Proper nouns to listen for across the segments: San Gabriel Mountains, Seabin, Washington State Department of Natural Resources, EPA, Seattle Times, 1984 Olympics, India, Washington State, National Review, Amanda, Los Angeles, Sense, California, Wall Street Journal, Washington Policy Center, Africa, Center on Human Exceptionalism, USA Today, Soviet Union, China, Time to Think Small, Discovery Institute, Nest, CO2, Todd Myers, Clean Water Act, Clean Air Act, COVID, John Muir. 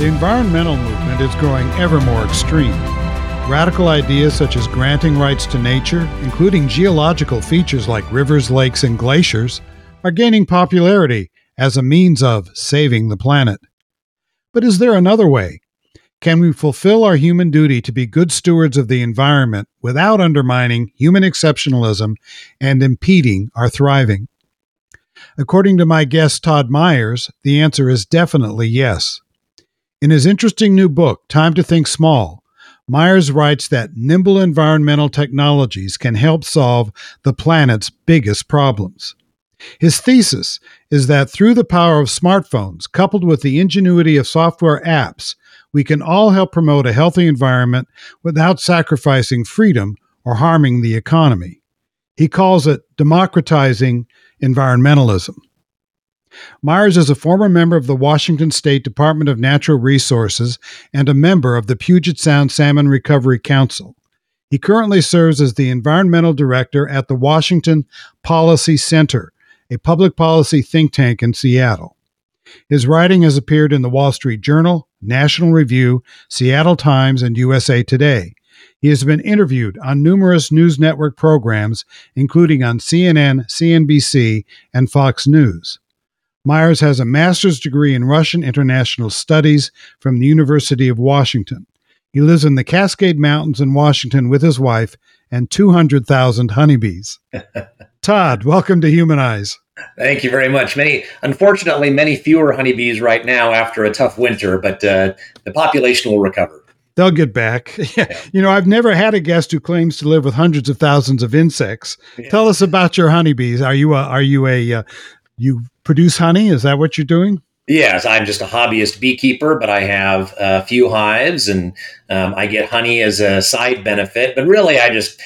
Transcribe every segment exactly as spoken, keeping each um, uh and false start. The environmental movement is growing ever more extreme. Radical ideas such as granting rights to nature, including geological features like rivers, lakes, and glaciers, are gaining popularity as a means of saving the planet. But is there another way? Can we fulfill our human duty to be good stewards of the environment without undermining human exceptionalism and impeding our thriving? According to my guest Todd Myers, the answer is definitely yes. In his interesting new book, Time to Think Small, Myers writes that nimble environmental technologies can help solve the planet's biggest problems. His thesis is that through the power of smartphones, coupled with the ingenuity of software apps, we can all help promote a healthy environment without sacrificing freedom or harming the economy. He calls it democratizing environmentalism. Myers is a former member of the Washington State Department of Natural Resources and a member of the Puget Sound Salmon Recovery Council. He currently serves as the environmental director at the Washington Policy Center, a public policy think tank in Seattle. His writing has appeared in the Wall Street Journal, National Review, Seattle Times, and U S A Today. He has been interviewed on numerous news network programs, including on C N N, C N B C, and Fox News. Myers has a master's degree in Russian International Studies from the University of Washington. He lives in the Cascade Mountains in Washington with his wife and two hundred thousand honeybees. Todd, welcome to Humanize. Thank you very much. Many, unfortunately, many fewer honeybees right now after a tough winter, but uh, the population will recover. They'll get back. Yeah. You know, I've never had a guest who claims to live with hundreds of thousands of insects. Yeah. Tell us about your honeybees. Are you a, are you a uh, you produce honey? Is that what you're doing? Yes, I'm just a hobbyist beekeeper, but I have a few hives and um, I get honey as a side benefit. But really, I just,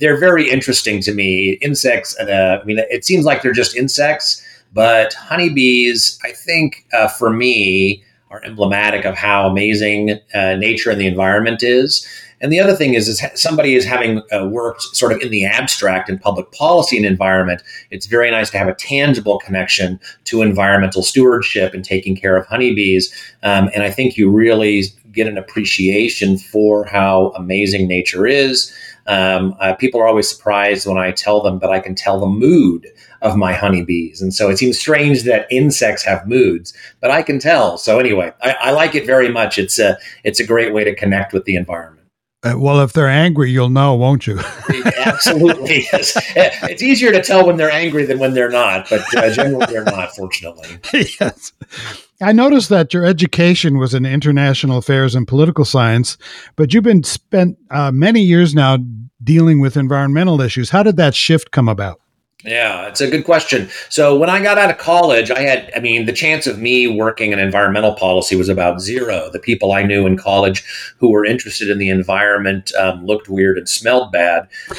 they're very interesting to me. Insects, uh, I mean, it seems like they're just insects, but honeybees, I think uh, for me, are emblematic of how amazing uh, nature and the environment is. And the other thing is, is somebody is having uh, worked sort of in the abstract in public policy and environment. It's very nice to have a tangible connection to environmental stewardship and taking care of honeybees. Um, and I think you really get an appreciation for how amazing nature is. Um, uh, people are always surprised when I tell them that I can tell the mood of my honeybees. And so it seems strange that insects have moods, but I can tell. So anyway, I, I like it very much. It's a, it's a great way to connect with the environment. Uh, well, if they're angry, you'll know, won't you? Absolutely. Yes. It's easier to tell when they're angry than when they're not, but uh, generally they're not, fortunately. Yes. I noticed that your education was in international affairs and political science, but you've been spent uh, many years now dealing with environmental issues. How did that shift come about? Yeah, it's a good question. So when I got out of college, I had, I mean, the chance of me working in environmental policy was about zero. The people I knew in college who were interested in the environment um, looked weird and smelled bad. Um,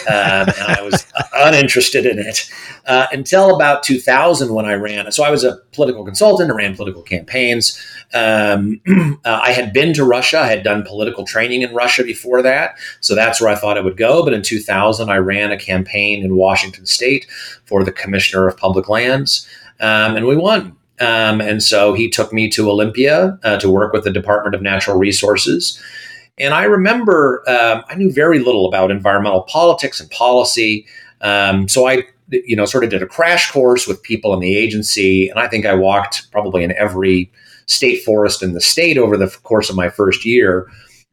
and I was uninterested in it uh, until about two thousand when I ran. So I was a political consultant. I ran political campaigns. Um, uh, I had been to Russia. I had done political training in Russia before that. So that's where I thought it would go. But in two thousand, I ran a campaign in Washington State for the commissioner of public lands. Um, and we won. Um, and so he took me to Olympia uh, to work with the Department of Natural Resources. And I remember um, I knew very little about environmental politics and policy. Um, so I, you know, sort of did a crash course with people in the agency. And I think I walked probably in every state forest in the state over the course of my first year.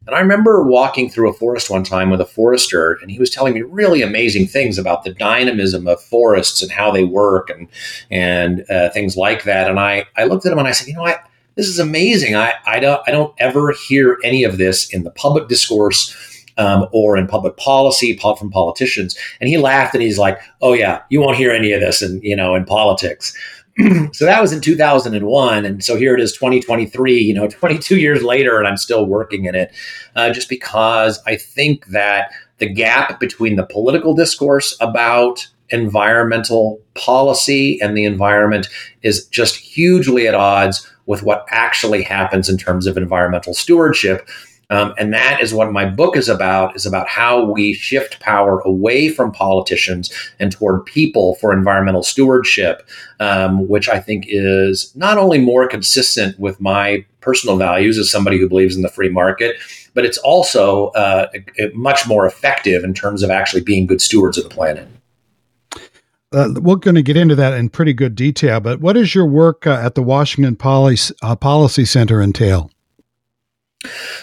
And I remember walking through a forest one time with a forester, and he was telling me really amazing things about the dynamism of forests and how they work and and uh, things like that. And I, I looked at him and I said, you know, I, this is amazing. I, I, don't, I don't ever hear any of this in the public discourse um, or in public policy from politicians. And he laughed and he's like, oh, yeah, you won't hear any of this in, you know, in politics. So that was in two thousand one. And so here it is, twenty twenty-three, you know, twenty-two years later, and I'm still working in it uh, just because I think that the gap between the political discourse about environmental policy and the environment is just hugely at odds with what actually happens in terms of environmental stewardship. Um, and that is what my book is about, is about how we shift power away from politicians and toward people for environmental stewardship, um, which I think is not only more consistent with my personal values as somebody who believes in the free market, but it's also uh, much more effective in terms of actually being good stewards of the planet. Uh, we're going to get into that in pretty good detail, but what does your work uh, at the Washington Policy, uh, Policy Center entail?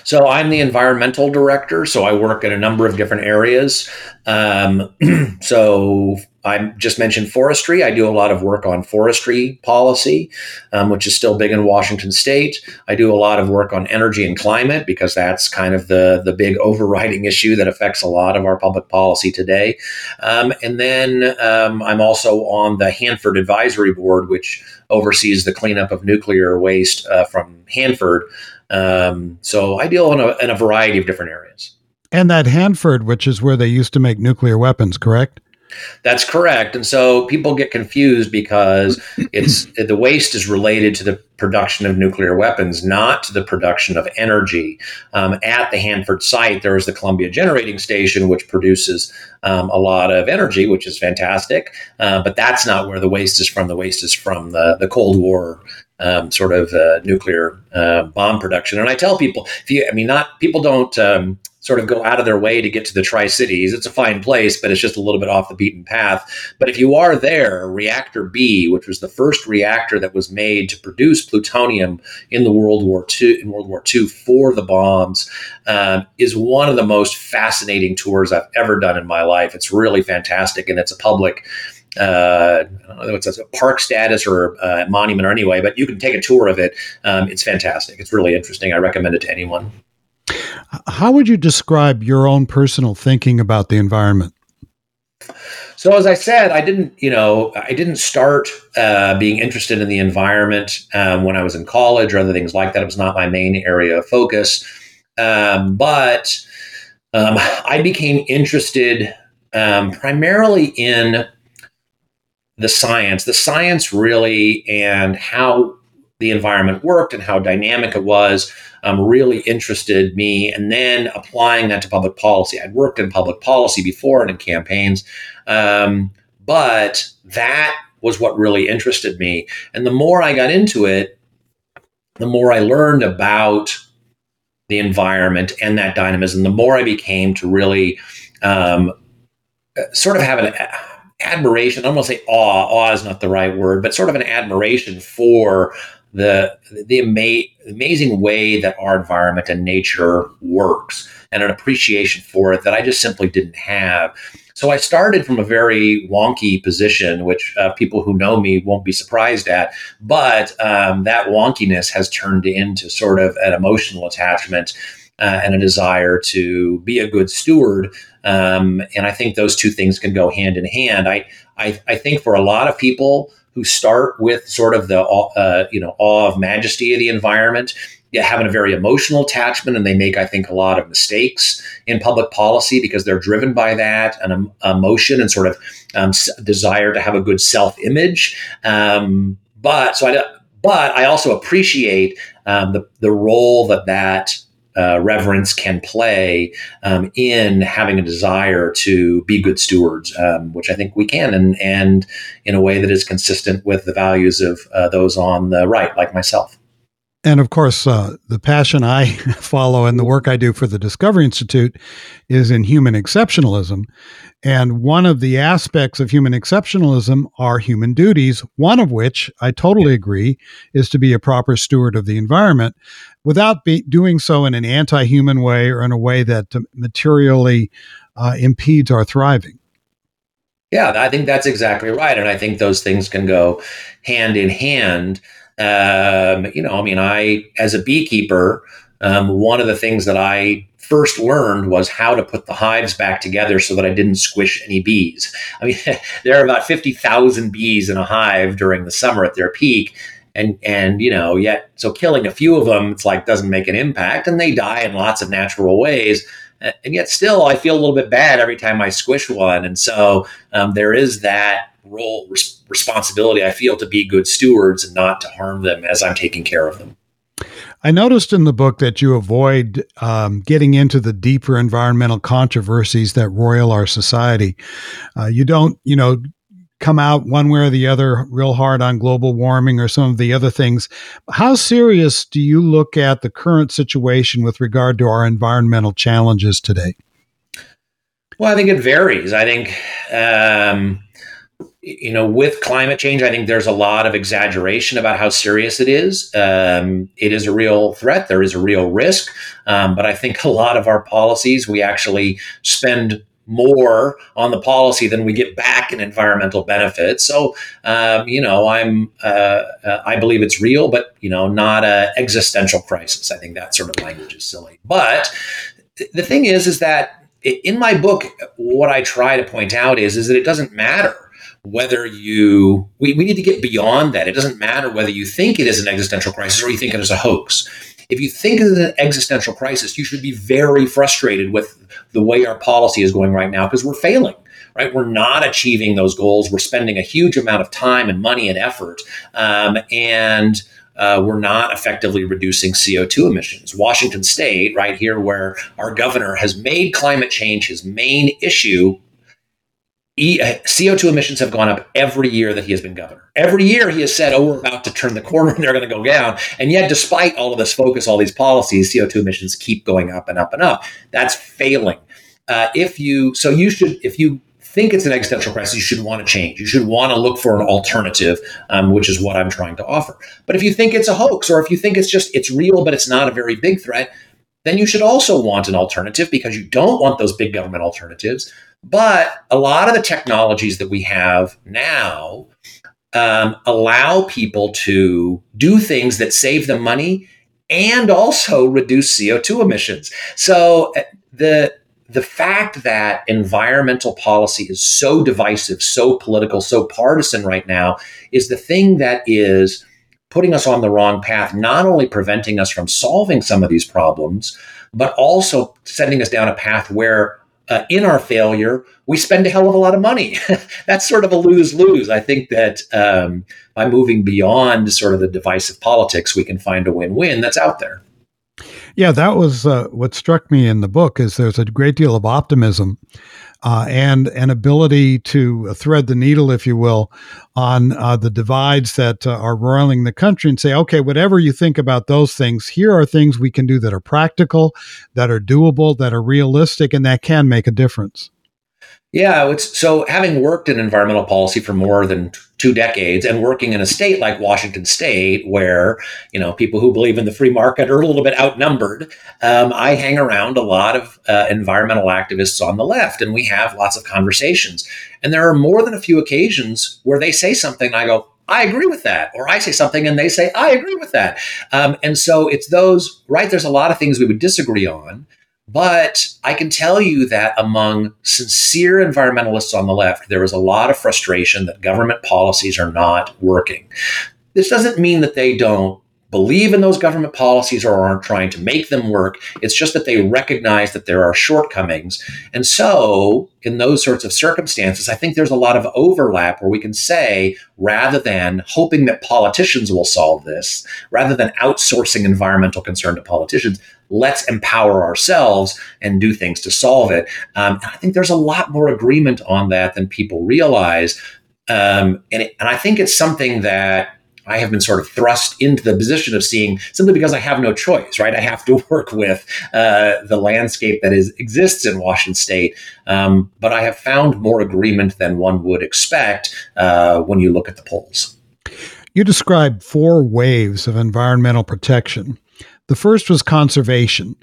So I'm the environmental director, so I work in a number of different areas. Um, so I just mentioned forestry. I do a lot of work on forestry policy, um, which is still big in Washington State. I do a lot of work on energy and climate because that's kind of the, the big overriding issue that affects a lot of our public policy today. Um, and then um, I'm also on the Hanford Advisory Board, which oversees the cleanup of nuclear waste uh, from Hanford. Um, so I deal in a, in a variety of different areas. And that Hanford, which is where they used to make nuclear weapons, correct? That's correct. And so people get confused because it's the waste is related to the production of nuclear weapons, not to the production of energy. Um, at the Hanford site, there is the Columbia Generating Station, which produces um, a lot of energy, which is fantastic. Uh, but that's not where the waste is from. The waste is from the, the Cold War Um, sort of uh, nuclear uh, bomb production. And I tell people, if you, I mean, not people don't um, sort of go out of their way to get to the Tri-Cities. It's a fine place, but it's just a little bit off the beaten path. But if you are there, Reactor B, which was the first reactor that was made to produce plutonium in the World War Two in World War Two for the bombs, um, is one of the most fascinating tours I've ever done in my life. It's really fantastic, and it's a public. Uh, I don't know if it's a park status or a monument or anyway, but you can take a tour of it. Um, it's fantastic. It's really interesting. I recommend it to anyone. How would you describe your own personal thinking about the environment? So as I said, I didn't, you know, I didn't start uh, being interested in the environment um, when I was in college or other things like that. It was not my main area of focus. Um, but um, I became interested um, primarily in the science, the science really, and how the environment worked and how dynamic it was, um, really interested me. And then applying that to public policy. I'd worked in public policy before and in campaigns, um, but that was what really interested me. And the more I got into it, the more I learned about the environment and that dynamism, the more I became to really um, sort of have an admiration. I don't want to say awe. Awe is not the right word, but sort of an admiration for the the ama- amazing way that our environment and nature works, and an appreciation for it that I just simply didn't have. So I started from a very wonky position, which uh, people who know me won't be surprised at. But um, that wonkiness has turned into sort of an emotional attachment uh, and a desire to be a good steward. Um, and I think those two things can go hand in hand. I, I, I think for a lot of people who start with sort of the, uh, you know, awe of majesty of the environment, yeah, having a very emotional attachment, and they make, I think, a lot of mistakes in public policy because they're driven by that and um, emotion and sort of um, desire to have a good self-image. Um, but so I, but I also appreciate um, the the role that that. Uh, reverence can play um, in having a desire to be good stewards, um, which I think we can, and, and in a way that is consistent with the values of uh, those on the right, like myself. And of course, uh, the passion I follow and the work I do for the Discovery Institute is in human exceptionalism. And one of the aspects of human exceptionalism are human duties, one of which I totally agree is to be a proper steward of the environment without be doing so in an anti-human way or in a way that materially uh, impedes our thriving. Yeah, I think that's exactly right. And I think those things can go hand in hand. Um, you know, I mean, I, as a beekeeper, um, one of the things that I first learned was how to put the hives back together so that I didn't squish any bees. I mean, there are about fifty thousand bees in a hive during the summer at their peak. And, and, you know, yet, so killing a few of them, it's like, doesn't make an impact, and they die in lots of natural ways. And yet still, I feel a little bit bad every time I squish one. And so um, there is that role, res- responsibility I feel to be good stewards and not to harm them as I'm taking care of them. I noticed in the book that you avoid um, getting into the deeper environmental controversies that roil our society. Uh, you don't, you know, come out one way or the other real hard on global warming or some of the other things. How serious do you look at the current situation with regard to our environmental challenges today? Well, I think it varies. I think, um, you know, with climate change, I think there's a lot of exaggeration about how serious it is. Um, it is a real threat. There is a real risk. Um, but I think a lot of our policies, we actually spend more on the policy than we get back in environmental benefits. So, um, you know, I'm, uh, uh, I believe it's real, but, you know, not an existential crisis. I think that sort of language is silly. But th- the thing is, is that in my book, what I try to point out is, is that it doesn't matter whether you, we, we need to get beyond that. It doesn't matter whether you think it is an existential crisis or you think it is a hoax. If you think it is an existential crisis, you should be very frustrated with the way our policy is going right now, because we're failing, right? We're not achieving those goals. We're spending a huge amount of time and money and effort, um, and uh, we're not effectively reducing C O two emissions. Washington State, right here where our governor has made climate change his main issue, E- C O two emissions have gone up every year that he has been governor. Every year he has said, oh, we're about to turn the corner and they're going to go down. And yet, despite all of this focus, all these policies, C O two emissions keep going up and up and up. That's failing. Uh, if you, so you should, if you think it's an existential crisis, you should want to change. You should want to look for an alternative, um, which is what I'm trying to offer. But if you think it's a hoax, or if you think it's just, it's real, but it's not a very big threat, then you should also want an alternative, because you don't want those big government alternatives. But a lot of the technologies that we have now um, allow people to do things that save them money and also reduce C O two emissions. So the the fact that environmental policy is so divisive, so political, so partisan right now is the thing that is putting us on the wrong path, not only preventing us from solving some of these problems, but also sending us down a path where Uh, in our failure, we spend a hell of a lot of money. That's sort of a lose-lose. I think that um, by moving beyond sort of the divisive politics, we can find a win-win that's out there. Yeah, that was uh, what struck me in the book is there's a great deal of optimism uh, and an ability to thread the needle, if you will, on uh, the divides that uh, are roiling the country and say, okay, whatever you think about those things, here are things we can do that are practical, that are doable, that are realistic, and that can make a difference. Yeah, it's, so having worked in environmental policy for more than t- two decades and working in a state like Washington State, where, you know, people who believe in the free market are a little bit outnumbered, um, I hang around a lot of uh, environmental activists on the left, and we have lots of conversations. And there are more than a few occasions where they say something and I go, I agree with that. Or I say something and they say, I agree with that. Um, and so it's those, right, there's a lot of things we would disagree on. But I can tell you that among sincere environmentalists on the left, there is a lot of frustration that government policies are not working. This doesn't mean that they don't believe in those government policies or aren't trying to make them work. It's just that they recognize that there are shortcomings. And so in those sorts of circumstances, I think there's a lot of overlap where we can say, rather than hoping that politicians will solve this, rather than outsourcing environmental concern to politicians, let's empower ourselves and do things to solve it. Um, and I think there's a lot more agreement on that than people realize. Um, and, it, and I think it's something that I have been sort of thrust into the position of seeing simply because I have no choice, right? I have to work with uh, the landscape that is exists in Washington State. Um, but I have found more agreement than one would expect uh, when you look at the polls. You described four waves of environmental protection. The first was conservation.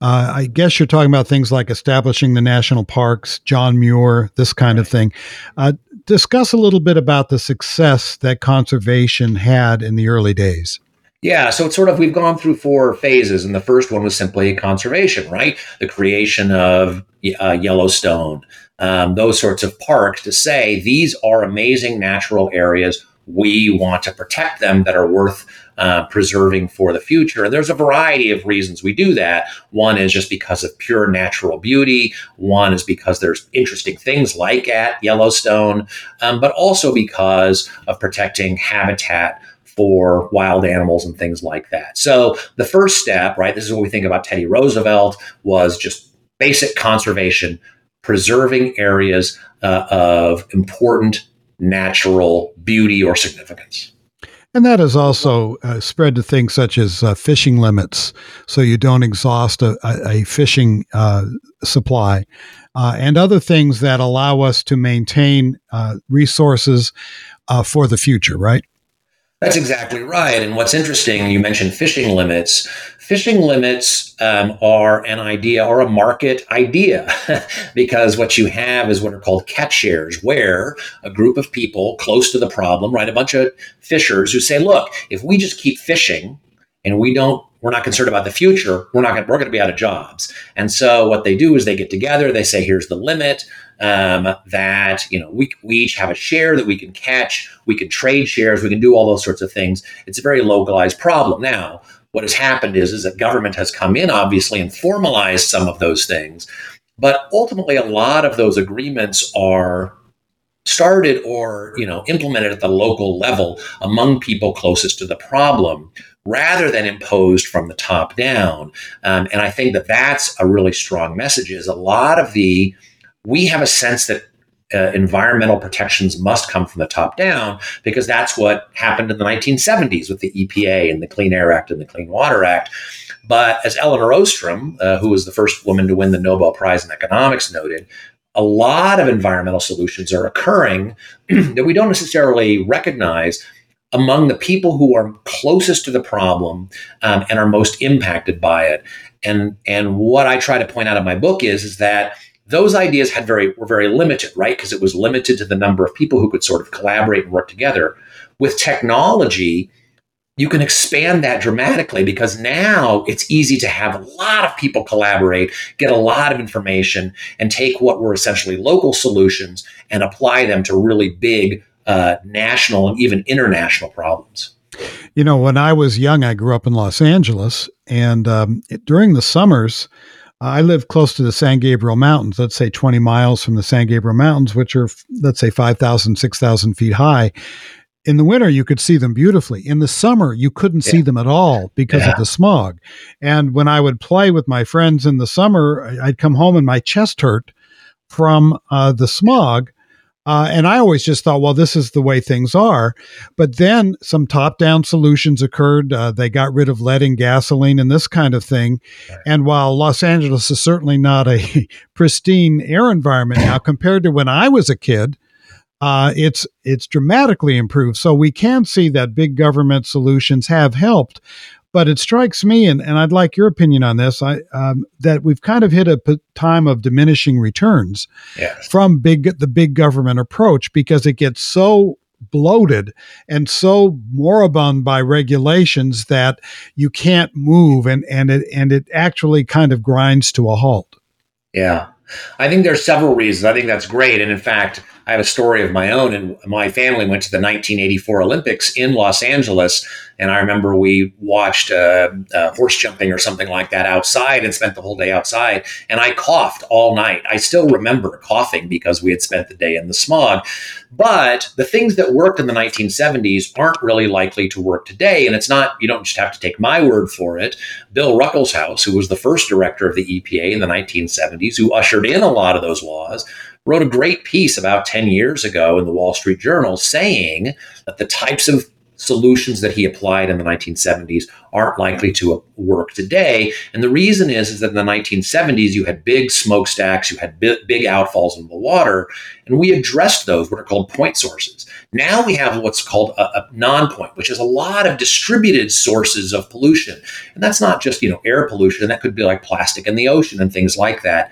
Uh, I guess you're talking about things like establishing the national parks, John Muir, this kind of thing. Uh, discuss a little bit about the success that conservation had in the early days. Yeah, so it's sort of, we've gone through four phases, and the first one was simply conservation, right? The creation of uh, Yellowstone, um, those sorts of parks to say, these are amazing natural areas. We want to protect them that are worth uh, preserving for the future. And there's a variety of reasons we do that. One is just because of pure natural beauty. One is because there's interesting things like at Yellowstone, um, but also because of protecting habitat for wild animals and things like that. So the first step, right, this is what we think about Teddy Roosevelt, was just basic conservation, preserving areas uh, of important natural beauty or significance. And that is also uh, spread to things such as uh, fishing limits, so you don't exhaust a, a, a fishing uh, supply, uh, and other things that allow us to maintain uh, resources uh, for the future, right? That's exactly right. And what's interesting, you mentioned fishing limits. Fishing limits um, are an idea or a market idea because what you have is what are called catch shares, where a group of people close to the problem, right, a bunch of fishers who say, look, if we just keep fishing and we don't, we're not concerned about the future, we're not going we're going to be out of jobs. And so what they do is they get together, they say, here's the limit. Um, that, you know, we, we each have a share that we can catch, we can trade shares, we can do all those sorts of things. It's a very localized problem. Now, what has happened is, is that government has come in, obviously, and formalized some of those things. But ultimately, a lot of those agreements are started or, you know, implemented at the local level among people closest to the problem, rather than imposed from the top down. Um, and I think that that's a really strong message is a lot of the we have a sense that uh, environmental protections must come from the top down because that's what happened in the nineteen seventies with the E P A and the Clean Air Act and the Clean Water Act. But as Eleanor Ostrom, uh, who was the first woman to win the Nobel Prize in Economics, noted, a lot of environmental solutions are occurring that we don't necessarily recognize among the people who are closest to the problem um, and are most impacted by it. And, and what I try to point out in my book is, is that those ideas had very were very limited, right? Because it was limited to the number of people who could sort of collaborate and work together. With technology, you can expand that dramatically because now it's easy to have a lot of people collaborate, get a lot of information, and take what were essentially local solutions and apply them to really big uh, national and even international problems. You know, when I was young, I grew up in Los Angeles, and um, it, during the summers, I live close to the San Gabriel Mountains, let's say twenty miles from the San Gabriel Mountains, which are, let's say, five thousand, six thousand feet high. In the winter, you could see them beautifully. In the summer, you couldn't yeah. see them at all because yeah. of the smog. And when I would play with my friends in the summer, I'd come home and my chest hurt from uh, the smog. Uh, and I always just thought, well, this is the way things are. But then some top-down solutions occurred. Uh, they got rid of lead in gasoline and this kind of thing. And while Los Angeles is certainly not a pristine air environment now compared to when I was a kid, uh, it's it's dramatically improved. So we can see that big government solutions have helped. But it strikes me, and, and I'd like your opinion on this, I, um, that we've kind of hit a p- time of diminishing returns yes. from big the big government approach because it gets so bloated and so moribund by regulations that you can't move, and, and, it, and it actually kind of grinds to a halt. Yeah. I think there's several reasons. I think that's great. And in fact, I have a story of my own, and my family went to the nineteen eighty-four Olympics in Los Angeles. And I remember we watched uh, uh, horse jumping or something like that outside and spent the whole day outside. And I coughed all night. I still remember coughing because we had spent the day in the smog. But the things that worked in the nineteen seventies aren't really likely to work today. And it's not, you don't just have to take my word for it. Bill Ruckelshaus, who was the first director of the E P A in the nineteen seventies, who ushered in a lot of those laws, wrote a great piece about ten years ago in the Wall Street Journal saying that the types of solutions that he applied in the nineteen seventies aren't likely to work today. And the reason is, is that in the nineteen seventies, you had big smokestacks, you had big, big outfalls in the water, and we addressed those, what are called point sources. Now we have what's called a, a non-point, which is a lot of distributed sources of pollution. And that's not just, you know, air pollution. That could be like plastic in the ocean and things like that.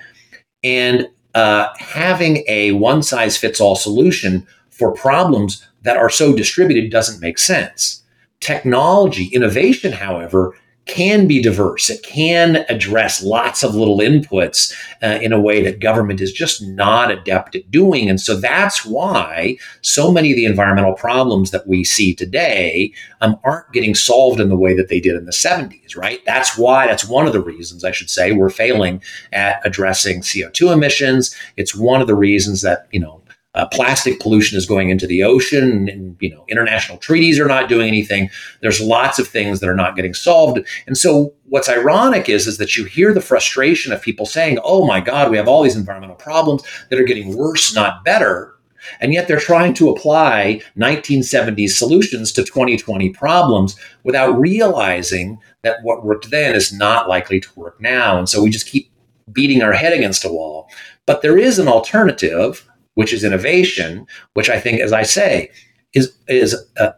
And uh, having a one-size-fits-all solution for problems that are so distributed doesn't make sense. Technology, innovation, however, can be diverse. It can address lots of little inputs uh, in a way that government is just not adept at doing. And so that's why so many of the environmental problems that we see today um, aren't getting solved in the way that they did in the seventies, right? That's why, that's one of the reasons, I should say, we're failing at addressing C O two emissions. It's one of the reasons that, you know, Uh, plastic pollution is going into the ocean, and, you know, international treaties are not doing anything. There's lots of things that are not getting solved. And so what's ironic is, is that you hear the frustration of people saying, oh my God, we have all these environmental problems that are getting worse, not better. And yet they're trying to apply nineteen seventies solutions to twenty twenty problems without realizing that what worked then is not likely to work now. And so we just keep beating our head against a wall. But there is an alternative, which is innovation, which I think, as I say, is is uh,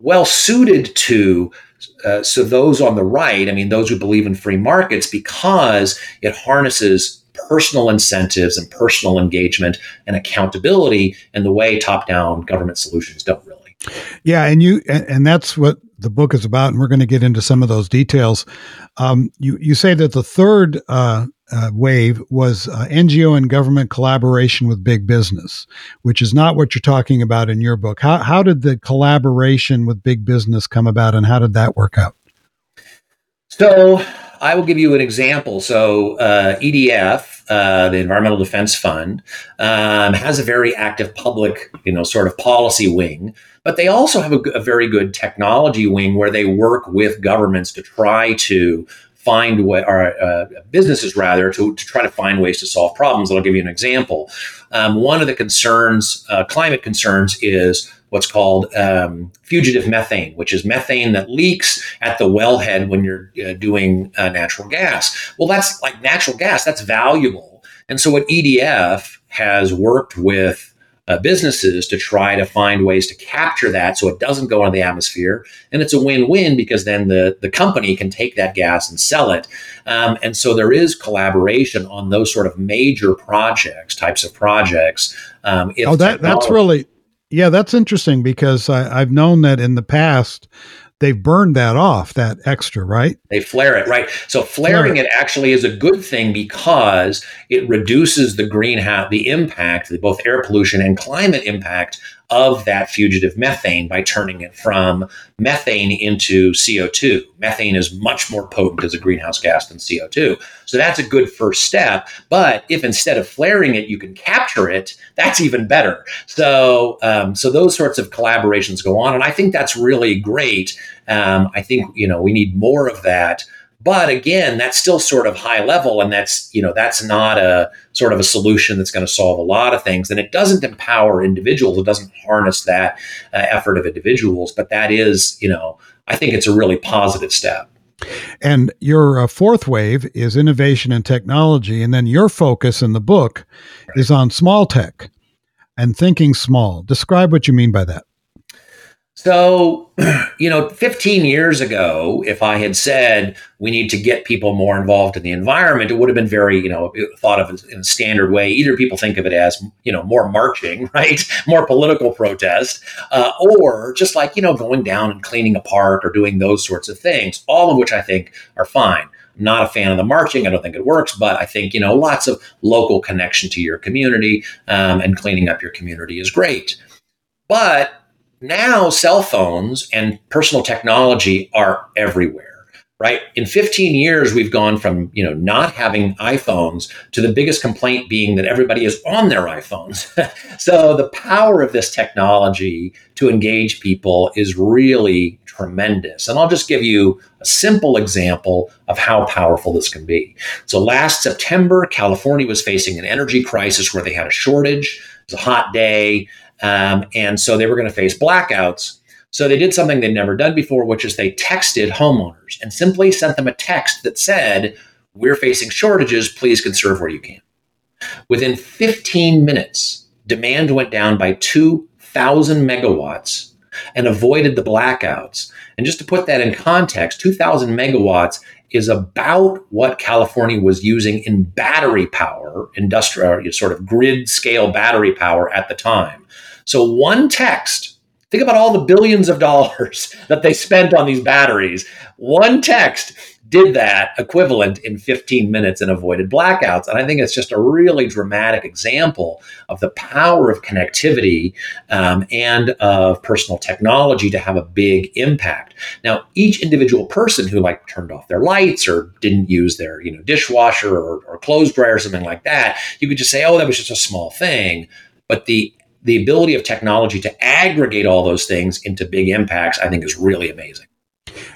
well suited to uh, so those on the right, I mean, those who believe in free markets, because it harnesses personal incentives and personal engagement and accountability in the way top-down government solutions don't really. Yeah, and you and, and that's what the book is about, and we're going to get into some of those details. Um, you, you say that the third uh, uh, wave was uh, N G O and government collaboration with big business, which is not what you're talking about in your book. How, how did the collaboration with big business come about, and how did that work out? So I will give you an example. So uh, E D F, uh, the Environmental Defense Fund, um, has a very active public, you know, sort of policy wing. But they also have a, a very good technology wing where they work with governments to try to find way, or uh, businesses rather, to, to try to find ways to solve problems. And I'll give you an example. Um, one of the concerns, uh, climate concerns, is what's called um, fugitive methane, which is methane that leaks at the wellhead when you're uh, doing uh, natural gas. Well, that's like natural gas, that's valuable. And so what E D F has worked with Uh, businesses to try to find ways to capture that so it doesn't go into the atmosphere. And it's a win-win because then the, the company can take that gas and sell it. Um, and so there is collaboration on those sort of major projects, types of projects. Um, oh, that, that's really, yeah, that's interesting because I, I've known that in the past, they've burned that off, that extra, right? They flare it, right? So flaring flare it. it actually is a good thing because it reduces the greenhouse, the impact, both air pollution and climate impact of that fugitive methane by turning it from methane into C O two. Methane is much more potent as a greenhouse gas than C O two. So that's a good first step. But if instead of flaring it, you can capture it, that's even better. So um, so those sorts of collaborations go on. And I think that's really great. Um, I think, you know, we need more of that. But again, that's still sort of high level, and that's, you know, that's not a sort of a solution that's going to solve a lot of things. And it doesn't empower individuals. It doesn't harness that uh, effort of individuals. But that is, you know, I think it's a really positive step. And your uh, fourth wave is innovation and technology. And then your focus in the book right. is on small tech and thinking small. Describe what you mean by that. So, you know, fifteen years ago, if I had said we need to get people more involved in the environment, it would have been very, you know, thought of in a standard way. Either people think of it as, you know, more marching, right? More political protest, uh, or just like, you know, going down and cleaning a park or doing those sorts of things, all of which I think are fine. Not a fan of the marching. I don't think it works, but I think, you know, lots of local connection to your community um, and cleaning up your community is great. But now cell phones and personal technology are everywhere, right? In fifteen years, we've gone from, you know, not having iPhones to the biggest complaint being that everybody is on their iPhones. So the power of this technology to engage people is really tremendous. And I'll just give you a simple example of how powerful this can be. So last September, California was facing an energy crisis where they had a shortage. It was a hot day. Um, and so they were going to face blackouts. So they did something they'd never done before, which is they texted homeowners and simply sent them a text that said, "We're facing shortages, please conserve where you can." Within fifteen minutes, demand went down by two thousand megawatts and avoided the blackouts. And just to put that in context, two thousand megawatts is about what California was using in battery power, industrial, sort of grid scale battery power at the time. So one text, think about all the billions of dollars that they spent on these batteries. One text did that equivalent in fifteen minutes and avoided blackouts. And I think it's just a really dramatic example of the power of connectivity um, and of personal technology to have a big impact. Now, each individual person who like turned off their lights or didn't use their you know dishwasher or, or clothes dryer or something like that, you could just say, oh, that was just a small thing. But the the ability of technology to aggregate all those things into big impacts, I think, is really amazing.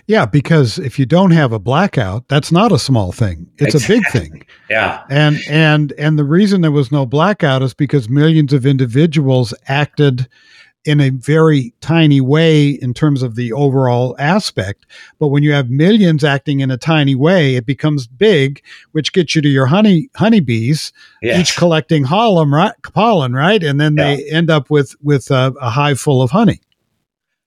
Yeah, because if you don't have a blackout, that's not a small thing. It's exactly. a big thing. Yeah. And and and the reason there was no blackout is because millions of individuals acted in a very tiny way in terms of the overall aspect. But when you have millions acting in a tiny way, it becomes big, which gets you to your honey honeybees, yes. each collecting holum, right, pollen, right? And then yeah. they end up with, with a, a hive full of honey.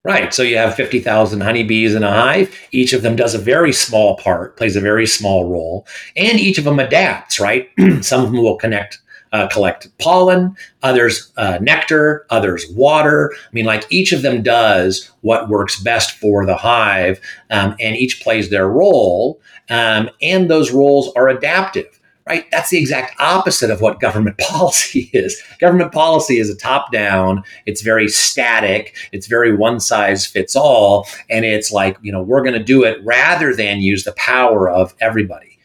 Right. So you have fifty thousand honeybees in a hive. Each of them does a very small part, plays a very small role, and each of them adapts, right? Some of them will connect, uh, collect pollen, others uh, nectar, others water. I mean, like each of them does what works best for the hive, um, and each plays their role, um, and those roles are adaptive. Right? That's the exact opposite of what government policy is. Government policy is a top-down, it's very static, it's very one-size-fits-all, and it's like, you know, we're going to do it rather than use the power of everybody.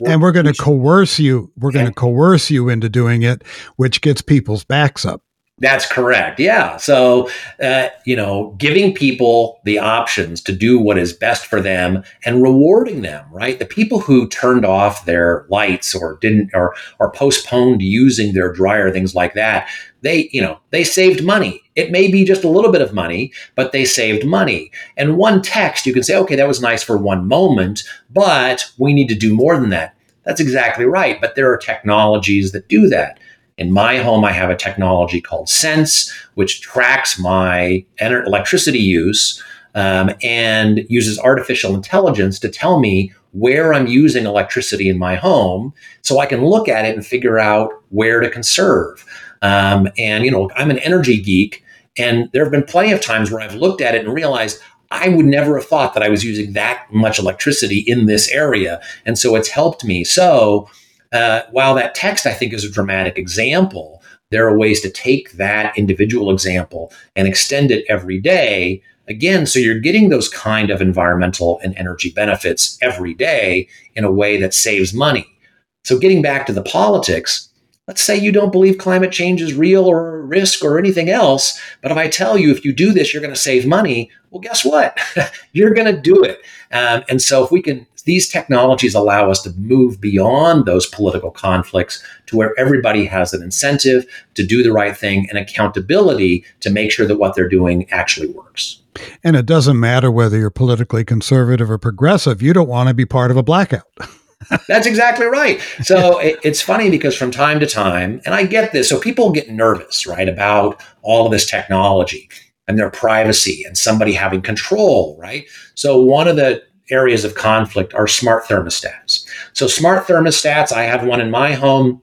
We're and we're going to coerce you, we're going to coerce you into doing it, which gets people's backs up. That's correct. Yeah. So, uh, you know, giving people the options to do what is best for them and rewarding them, right? The people who turned off their lights or didn't or or postponed using their dryer, things like that, they, you know, they saved money. It may be just a little bit of money, but they saved money. And one text, you can say, okay, that was nice for one moment, but we need to do more than that. That's exactly right. But there are technologies that do that. In my home, I have a technology called Sense, which tracks my electricity use um, and uses artificial intelligence to tell me where I'm using electricity in my home so I can look at it and figure out where to conserve. Um, and, you know, I'm an energy geek, and there have been plenty of times where I've looked at it and realized I would never have thought that I was using that much electricity in this area. And so it's helped me. So Uh, while that text, I think, is a dramatic example, there are ways to take that individual example and extend it every day. Again, so you're getting those kind of environmental and energy benefits every day in a way that saves money. So getting back to the politics, let's say you don't believe climate change is real or a risk or anything else. But if I tell you, if you do this, you're going to save money. Well, guess what? You're going to do it. Um, and so if we can, these technologies allow us to move beyond those political conflicts to where everybody has an incentive to do the right thing and accountability to make sure that what they're doing actually works. And it doesn't matter whether you're politically conservative or progressive. You don't want to be part of a blackout. That's exactly right. So it, it's funny because from time to time, and I get this, so people get nervous, right, about all of this technology and their privacy and somebody having control, right? So one of the areas of conflict are smart thermostats. So smart thermostats, I have one in my home.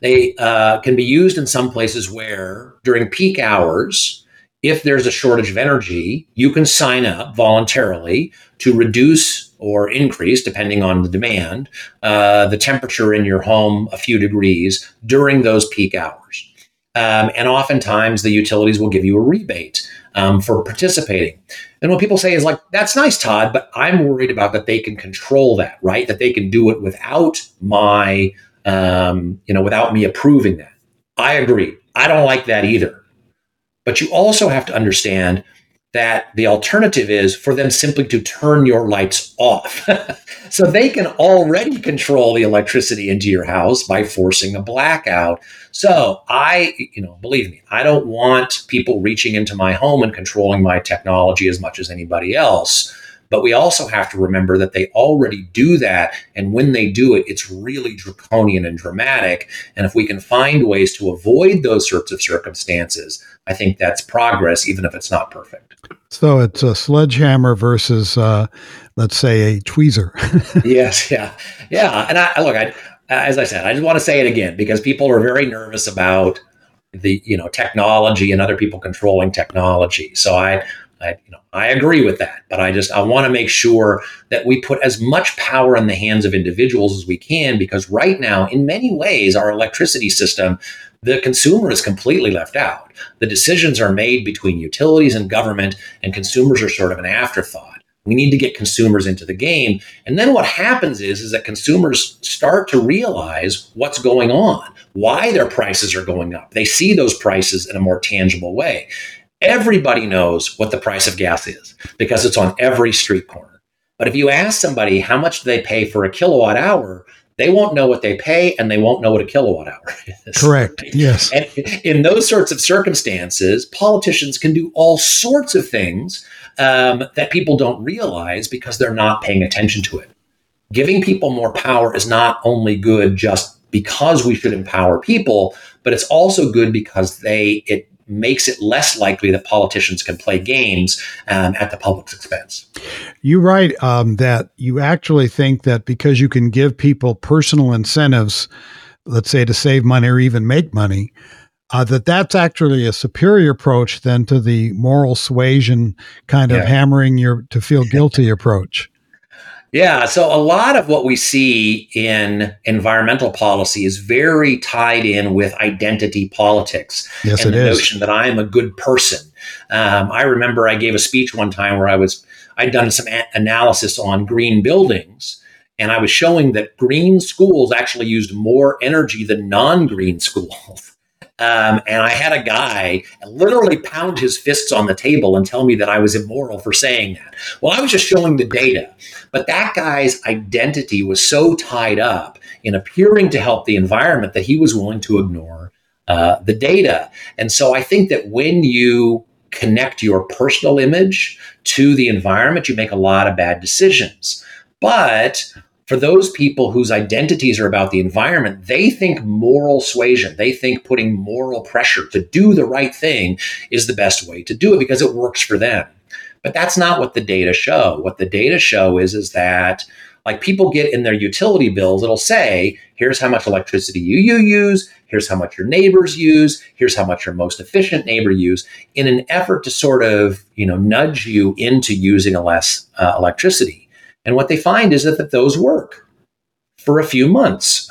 They uh, can be used in some places where during peak hours, if there's a shortage of energy, you can sign up voluntarily to reduce or increase, depending on the demand, uh, the temperature in your home a few degrees during those peak hours. Um, and oftentimes the utilities will give you a rebate um, for participating. And what people say is like, that's nice, Todd, but I'm worried about that they can control that, right? That they can do it without my, um, you know, without me approving that. I agree. I don't like that either. But you also have to understand that the alternative is for them simply to turn your lights off. So they can already control the electricity into your house by forcing a blackout. So I, you know, believe me, I don't want people reaching into my home and controlling my technology as much as anybody else. But we also have to remember that they already do that. And when they do it, it's really draconian and dramatic. And if we can find ways to avoid those sorts of circumstances, I think that's progress, even if it's not perfect. So it's a sledgehammer versus, uh, let's say, a tweezer. Yes. Yeah. Yeah. And I look, I, as I said, I just want to say it again, because people are very nervous about the, you know, technology and other people controlling technology. So I I, you know, I agree with that, but I just, I want to make sure that we put as much power in the hands of individuals as we can, because right now, in many ways, our electricity system, the consumer is completely left out. The decisions are made between utilities and government, and consumers are sort of an afterthought. We need to get consumers into the game. And then what happens is, is that consumers start to realize what's going on, why their prices are going up. They see those prices in a more tangible way. Everybody knows what the price of gas is because it's on every street corner. But if you ask somebody how much do they pay for a kilowatt hour, they won't know what they pay, and they won't know what a kilowatt hour is. Correct. Yes. And in those sorts of circumstances, politicians can do all sorts of things um, that people don't realize because they're not paying attention to it. Giving people more power is not only good just because we should empower people, but it's also good because they it. makes it less likely that politicians can play games um, at the public's expense. You're right um, that you actually think that because you can give people personal incentives, let's say to save money or even make money, uh, that that's actually a superior approach than to the moral suasion kind of yeah. hammering your to feel guilty approach. Yeah. So a lot of what we see in environmental policy is very tied in with identity politics. Yes, and it the is. Notion that I am a good person. Um, I remember I gave a speech one time where I was, I'd done some a- analysis on green buildings, and I was showing that green schools actually used more energy than non-green schools. Um, and I had a guy literally pound his fists on the table and tell me that I was immoral for saying that. Well, I was just showing the data. But that guy's identity was so tied up in appearing to help the environment that he was willing to ignore uh, the data. And so I think that when you connect your personal image to the environment, you make a lot of bad decisions. But for those people whose identities are about the environment, they think moral suasion, they think putting moral pressure to do the right thing is the best way to do it because it works for them. But that's not what the data show. What the data show is, is that like people get in their utility bills, it'll say, here's how much electricity you, you use, here's how much your neighbors use, here's how much your most efficient neighbor use, in an effort to sort of, you know, nudge you into using less uh, electricity. And what they find is that, that those work for a few months.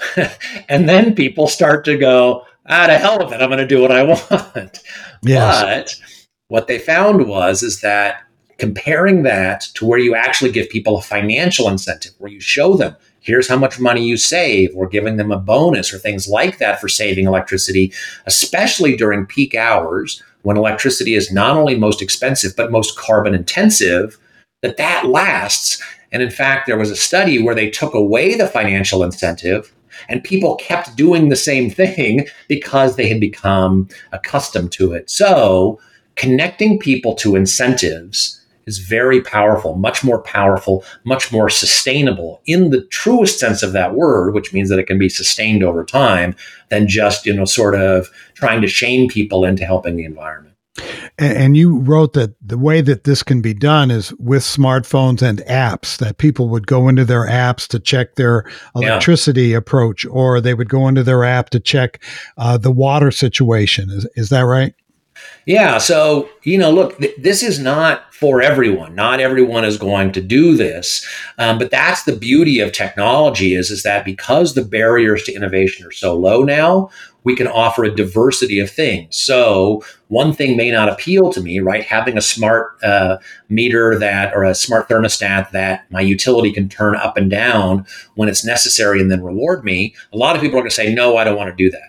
And then people start to go, ah, to hell with it, I'm going to do what I want. Yes. But what they found was, is that comparing that to where you actually give people a financial incentive, where you show them, here's how much money you save, or giving them a bonus or things like that for saving electricity, especially during peak hours when electricity is not only most expensive, but most carbon intensive, that that lasts. And in fact, there was a study where they took away the financial incentive and people kept doing the same thing because they had become accustomed to it. So connecting people to incentives is very powerful, much more powerful, much more sustainable in the truest sense of that word, which means that it can be sustained over time than just, you know, sort of trying to shame people into helping the environment. And you wrote that the way that this can be done is with smartphones and apps, that people would go into their apps to check their electricity yeah. approach, or they would go into their app to check uh, the water situation. Is, is that right? Yeah. So, you know, look, th- this is not for everyone. Not everyone is going to do this. Um, but that's the beauty of technology is, is that because the barriers to innovation are so low now, we can offer a diversity of things. So one thing may not appeal to me, right? Having a smart uh, meter that, or a smart thermostat that my utility can turn up and down when it's necessary and then reward me. A lot of people are going to say, no, I don't want to do that.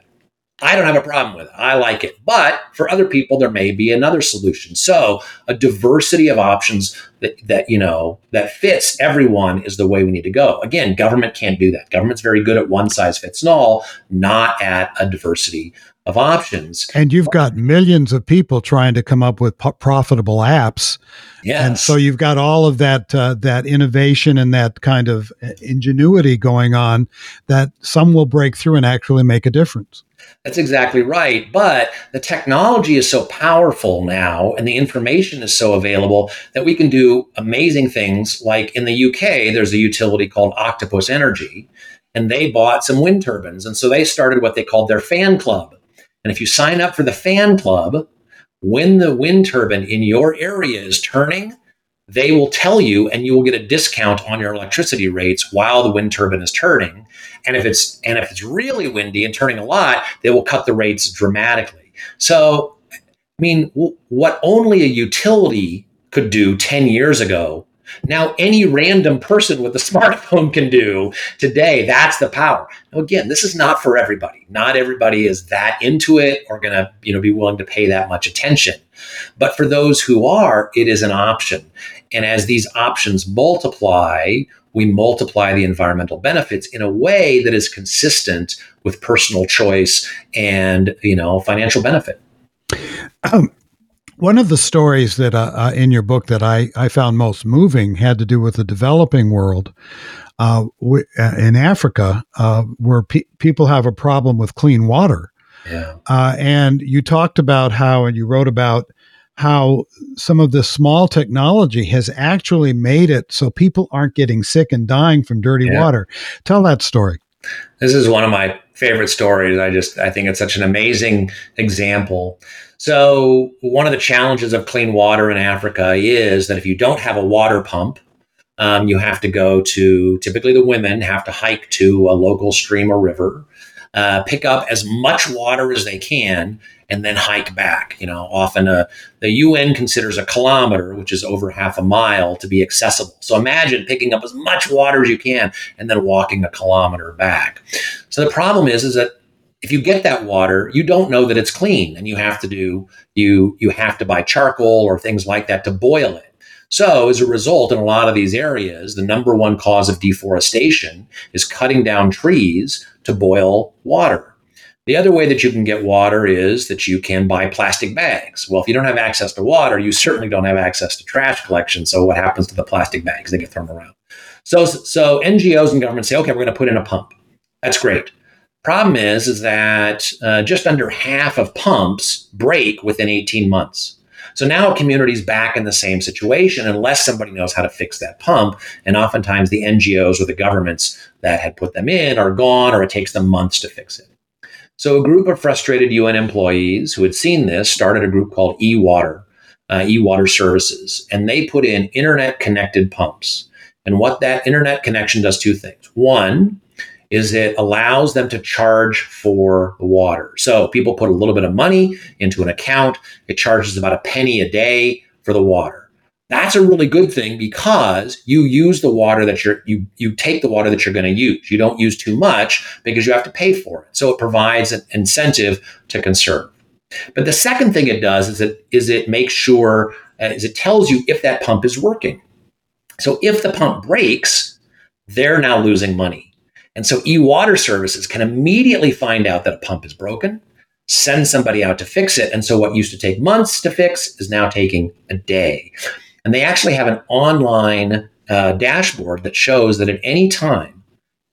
I don't have a problem with it. I like it. But for other people, there may be another solution. So a diversity of options that, that, you know, that fits everyone is the way we need to go. Again, government can't do that. Government's very good at one size fits all, not at a diversity of options. And you've got millions of people trying to come up with p- profitable apps. Yes. And so you've got all of that, uh, that innovation and that kind of ingenuity going on that some will break through and actually make a difference. That's exactly right. But the technology is so powerful now and the information is so available that we can do amazing things. Like in the U K, there's a utility called Octopus Energy, and they bought some wind turbines. And so they started what they called their fan club. And if you sign up for the fan club, when the wind turbine in your area is turning, they will tell you, and you will get a discount on your electricity rates while the wind turbine is turning. And if it's and if it's really windy and turning a lot, they will cut the rates dramatically. So, I mean, w- what only a utility could do ten years ago, now any random person with a smartphone can do today. That's the power. Now, again, this is not for everybody. Not everybody is that into it or going to, you know, be willing to pay that much attention. But for those who are, it is an option. And as these options multiply, we multiply the environmental benefits in a way that is consistent with personal choice and, you know, financial benefit. Um, one of the stories that uh, in your book that I, I found most moving had to do with the developing world. Uh, w- in Africa, uh, where pe- people have a problem with clean water. Yeah. Uh, and you talked about how, and you wrote about how some of this small technology has actually made it so people aren't getting sick and dying from dirty yeah. water. Tell that story. This is one of my favorite stories. I just, I think it's such an amazing example. So one of the challenges of clean water in Africa is that if you don't have a water pump, um, you have to go to, typically the women have to hike to a local stream or river, Uh, pick up as much water as they can, and then hike back. You know, often a, the U N considers a kilometer, which is over half a mile, to be accessible. So imagine picking up as much water as you can and then walking a kilometer back. So the problem is, is that if you get that water, you don't know that it's clean, and you have to do you you have to buy charcoal or things like that to boil it. So as a result, in a lot of these areas, the number one cause of deforestation is cutting down trees to boil water. The other way that you can get water is that you can buy plastic bags. Well, if you don't have access to water, you certainly don't have access to trash collection. So what happens to the plastic bags? They get thrown around. So, so N G Os and governments say, okay, we're going to put in a pump. That's great. Problem is, is that uh, just under half of pumps break within eighteen months. So now a community's back in the same situation unless somebody knows how to fix that pump. And oftentimes the N G Os or the governments that had put them in are gone, or it takes them months to fix it. So a group of frustrated U N employees who had seen this started a group called E-Water, uh, E-Water Services, and they put in internet-connected pumps. And what that internet connection does two things. One is it allows them to charge for the water. So people put a little bit of money into an account. It charges about a penny a day for the water. That's a really good thing because you use the water that you're, you, you take the water that you're going to use. You don't use too much because you have to pay for it. So it provides an incentive to conserve. But the second thing it does is it, is it makes sure, uh, is it tells you if that pump is working. So if the pump breaks, they're now losing money. And so E-Water Services can immediately find out that a pump is broken, send somebody out to fix it. And so what used to take months to fix is now taking a day. And they actually have an online uh, dashboard that shows that at any time,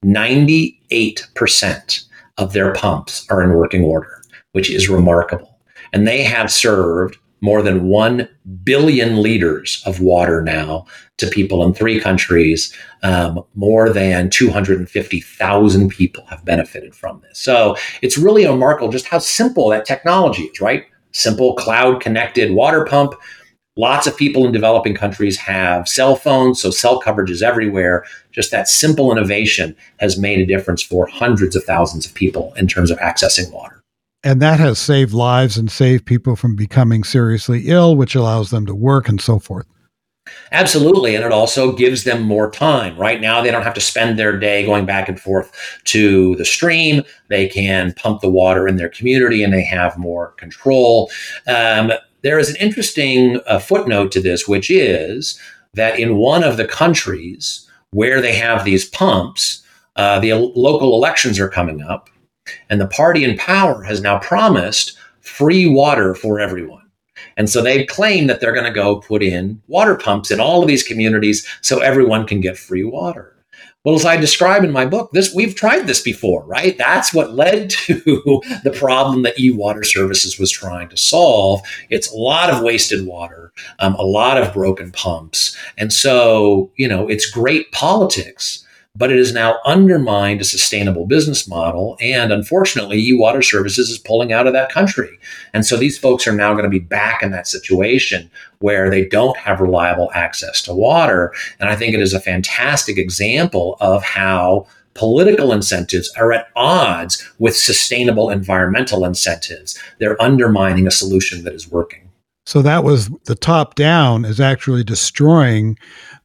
ninety-eight percent of their pumps are in working order, which is remarkable. And they have served more than one billion liters of water now to people in three countries. Um, more than two hundred fifty thousand people have benefited from this. So it's really remarkable just how simple that technology is, right? Simple cloud-connected water pump. Lots of people in developing countries have cell phones, so cell coverage is everywhere. Just that simple innovation has made a difference for hundreds of thousands of people in terms of accessing water. And that has saved lives and saved people from becoming seriously ill, which allows them to work and so forth. Absolutely. And it also gives them more time. Right now, they don't have to spend their day going back and forth to the stream. They can pump the water in their community and they have more control. Um, there is an interesting uh, footnote to this, which is that in one of the countries where they have these pumps, uh, the local elections are coming up and the party in power has now promised free water for everyone. And so they claim that they're going to go put in water pumps in all of these communities so everyone can get free water. Well, as I describe in my book, this we've tried this before, right? That's what led to the problem that E-Water Services was trying to solve. It's a lot of wasted water, um, a lot of broken pumps. And so, you know, it's great politics, but it has now undermined a sustainable business model. And unfortunately, E-Water Services is pulling out of that country. And so these folks are now going to be back in that situation where they don't have reliable access to water. And I think it is a fantastic example of how political incentives are at odds with sustainable environmental incentives. They're undermining a solution that is working. So that was the top down is actually destroying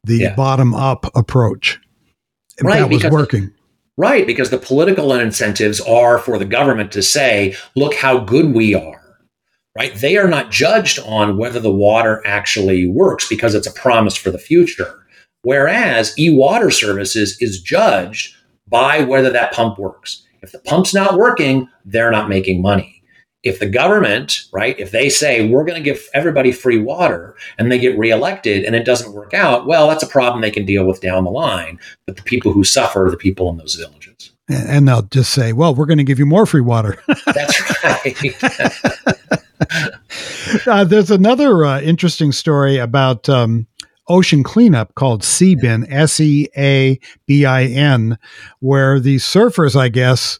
the yeah. bottom up approach. If right, that was because, working. Right, because the political incentives are for the government to say, look how good we are. Right? They are not judged on whether the water actually works because it's a promise for the future. Whereas E-Water Services is judged by whether that pump works. If the pump's not working, they're not making money. If the government, right, if they say we're going to give everybody free water and they get reelected and it doesn't work out, well, that's a problem they can deal with down the line. But the people who suffer are the people in those villages. And they'll just say, well, we're going to give you more free water. That's right. uh, there's another uh, interesting story about um, ocean cleanup called Seabin, S E A B I N, where the surfers, I guess,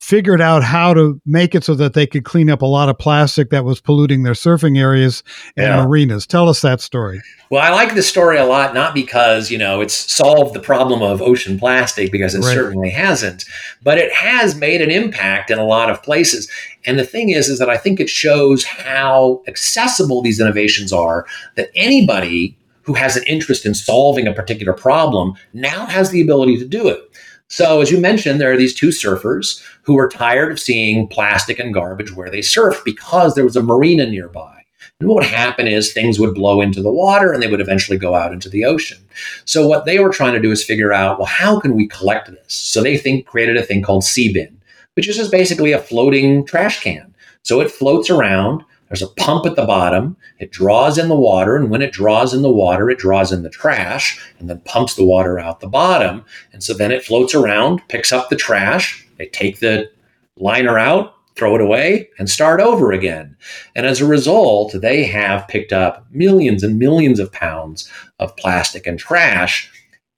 figured out how to make it so that they could clean up a lot of plastic that was polluting their surfing areas and yeah. marinas. Tell us that story. Well, I like this story a lot, not because, you know, it's solved the problem of ocean plastic, because it right. certainly hasn't, but it has made an impact in a lot of places. And the thing is, is that I think it shows how accessible these innovations are, that anybody who has an interest in solving a particular problem now has the ability to do it. So as you mentioned, there are these two surfers who were tired of seeing plastic and garbage where they surfed because there was a marina nearby. And what would happen is things would blow into the water and they would eventually go out into the ocean. So what they were trying to do is figure out, well, how can we collect this? So they think created a thing called Seabin, which is just basically a floating trash can. So it floats around. There's a pump at the bottom. It draws in the water. And when it draws in the water, it draws in the trash and then pumps the water out the bottom. And so then it floats around, picks up the trash. They take the liner out, throw it away, and start over again. And as a result, they have picked up millions and millions of pounds of plastic and trash.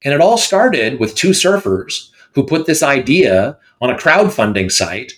And it all started with two surfers who put this idea on a crowdfunding site,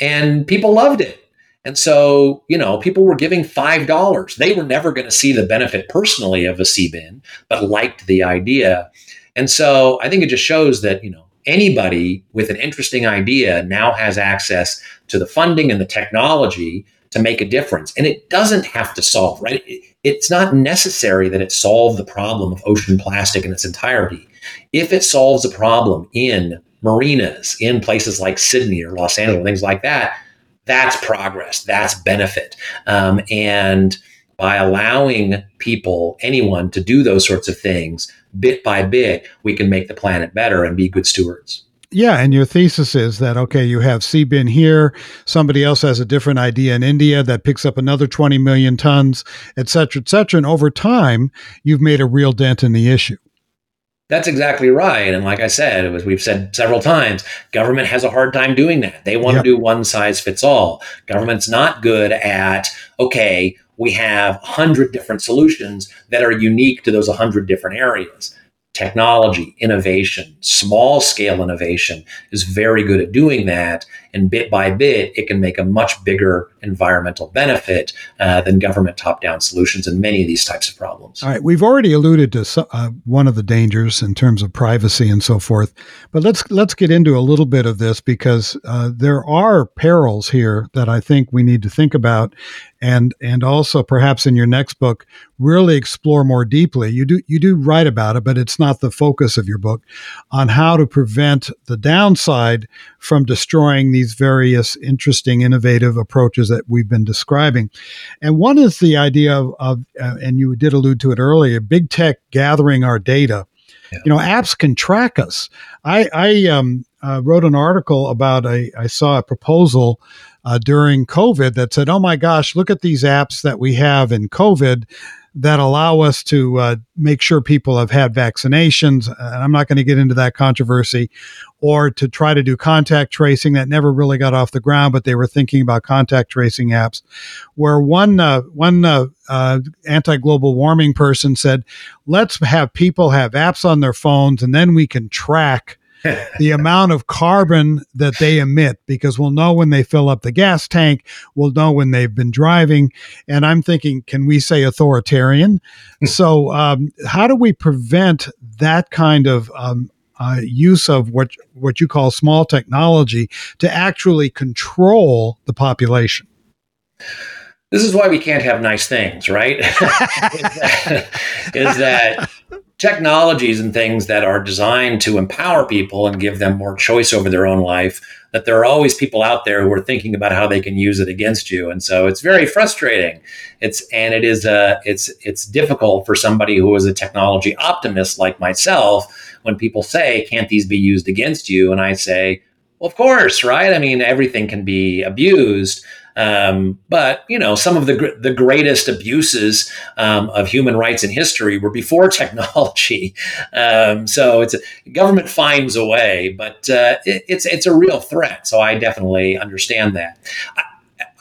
and people loved it. And so, you know, people were giving five dollars. They were never going to see the benefit personally of a Seabin, but liked the idea. And so I think it just shows that, you know, anybody with an interesting idea now has access to the funding and the technology to make a difference. And it doesn't have to solve, right? It's not necessary that it solve the problem of ocean plastic in its entirety. If it solves a problem in marinas, in places like Sydney or Los Angeles, things like that, that's progress. That's benefit. Um, and by allowing people, anyone, to do those sorts of things, bit by bit, we can make the planet better and be good stewards. Yeah. And your thesis is that, okay, you have Seabin here. Somebody else has a different idea in India that picks up another twenty million tons, et cetera, et cetera. And over time, you've made a real dent in the issue. That's exactly right. And like I said, it was, we've said several times, government has a hard time doing that. They want yep. to do one size fits all. Government's not good at, okay, we have one hundred different solutions that are unique to those one hundred different areas. Technology, innovation, small scale innovation is very good at doing that. And bit by bit, it can make a much bigger environmental benefit uh, than government top-down solutions in many of these types of problems. All right. We've already alluded to uh, one of the dangers in terms of privacy and so forth. But let's let's get into a little bit of this, because uh, there are perils here that I think we need to think about. And and also perhaps in your next book, really explore more deeply. You do you do write about it, but it's not the focus of your book, on how to prevent the downside from destroying these various interesting, innovative approaches that we've been describing. And one is the idea of, of uh, and you did allude to it earlier, big tech gathering our data. Yeah. You know, apps can track us. I, I um, uh, wrote an article about a, I saw a proposal Uh, during COVID that said, oh my gosh, look at these apps that we have in COVID that allow us to uh, make sure people have had vaccinations. And I'm not going to get into that controversy, or to try to do contact tracing that never really got off the ground, but they were thinking about contact tracing apps, where one, uh, one uh, uh, anti-global warming person said, let's have people have apps on their phones, and then we can track the amount of carbon that they emit, because we'll know when they fill up the gas tank, we'll know when they've been driving. And I'm thinking, can we say authoritarian? So um, how do we prevent that kind of um, uh, use of what what you call small technology to actually control the population? This is why we can't have nice things, right? is that, is that technologies and things that are designed to empower people and give them more choice over their own life, that there are always people out there who are thinking about how they can use it against you. And so it's very frustrating. It's, and it is a, it's, it's difficult for somebody who is a technology optimist like myself, when people say, can't these be used against you? And I say, well, of course, right? I mean, everything can be abused. Um, but, you know, some of the gr- the greatest abuses um, of human rights in history were before technology. Um, so it's a, government finds a way, but uh, it, it's it's a real threat. So I definitely understand that. I,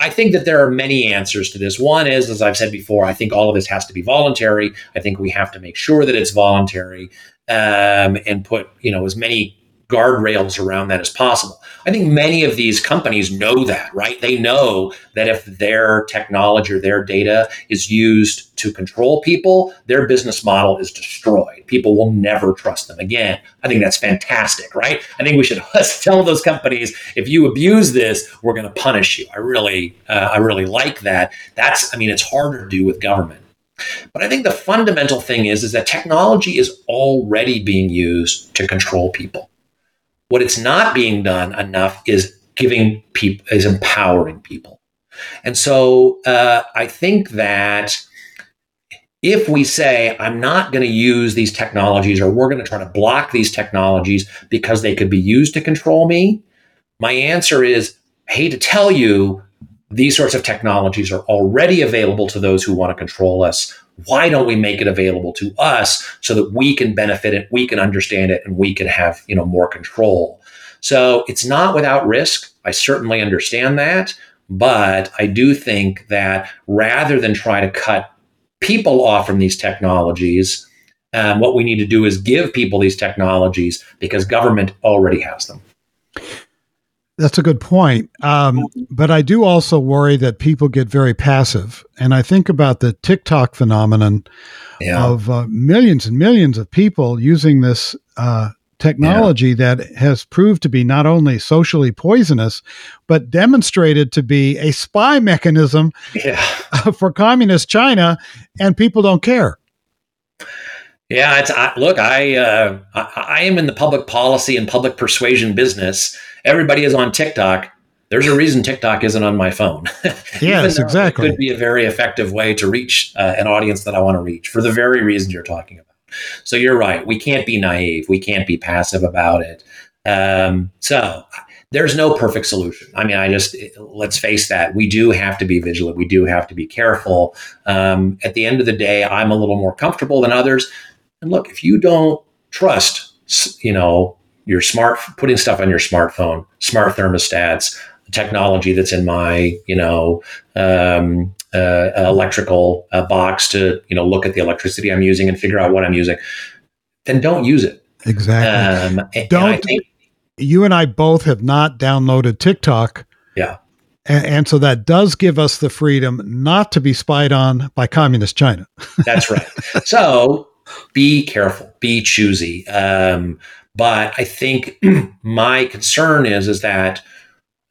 I think that there are many answers to this. One is, as I've said before, I think all of this has to be voluntary. I think we have to make sure that it's voluntary um, and put, you know, as many guardrails around that as possible. I think many of these companies know that, right? They know that if their technology or their data is used to control people, their business model is destroyed. People will never trust them again. I think that's fantastic, right? I think we should tell those companies, if you abuse this, we're going to punish you. I really, uh, I really like that. That's, I mean, it's harder to do with government. But I think the fundamental thing is, is that technology is already being used to control people. What it's not being done enough is giving people, is empowering people. And so uh, I think that if we say, I'm not going to use these technologies, or we're going to try to block these technologies because they could be used to control me, my answer is, I hate to tell you, these sorts of technologies are already available to those who want to control us. Why don't we make it available to us so that we can benefit it, we can understand it, and we can have, you know, more control? So it's not without risk. I certainly understand that. But I do think that rather than try to cut people off from these technologies, um, what we need to do is give people these technologies, because government already has them. That's a good point. Um, but I do also worry that people get very passive. And I think about the TikTok phenomenon yeah. of uh, millions and millions of people using this uh, technology yeah. that has proved to be not only socially poisonous, but demonstrated to be a spy mechanism yeah. for communist China, and people don't care. Yeah, it's, I, look, I, uh, I I am in the public policy and public persuasion business. Everybody is on TikTok. There's a reason TikTok isn't on my phone. Yes, exactly. It could be a very effective way to reach uh, an audience that I want to reach, for the very reason you're talking about. So you're right. We can't be naive. We can't be passive about it. Um, so there's no perfect solution. I mean, I just, let's face that. We do have to be vigilant. We do have to be careful. Um, at the end of the day, I'm a little more comfortable than others. And look, if you don't trust, you know, your smart, putting stuff on your smartphone, smart thermostats, technology that's in my, you know, um, uh, electrical uh, box to, you know, look at the electricity I'm using and figure out what I'm using, then don't use it. Exactly. Um, and, don't and I think, You and I both have not downloaded TikTok. Yeah. And, and so that does give us the freedom not to be spied on by communist China. That's right. So be careful, be choosy. Um, but I think my concern is, is that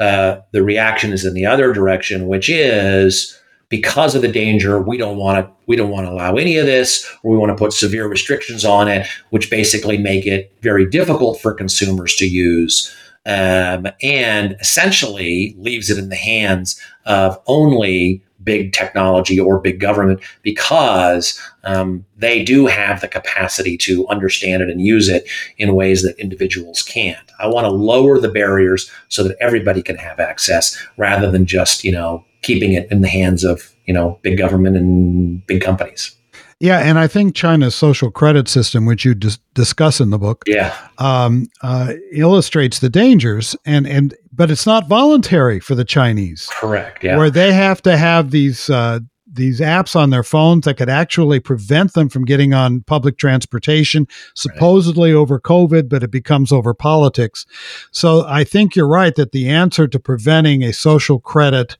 uh, the reaction is in the other direction, which is because of the danger, we don't want to, we don't want to allow any of this, or we want to put severe restrictions on it, which basically make it very difficult for consumers to use. Um, and essentially leaves it in the hands of only big technology or big government, because um, they do have the capacity to understand it and use it in ways that individuals can't. I want to lower the barriers so that everybody can have access, rather than just, you know, keeping it in the hands of, you know, big government and big companies. Yeah, and I think China's social credit system, which you dis- discuss in the book, yeah, um, uh, illustrates the dangers. And and but it's not voluntary for the Chinese, correct? Yeah, where they have to have these uh, these apps on their phones that could actually prevent them from getting on public transportation, supposedly right. over COVID, but it becomes over politics. So I think you're right that the answer to preventing a social credit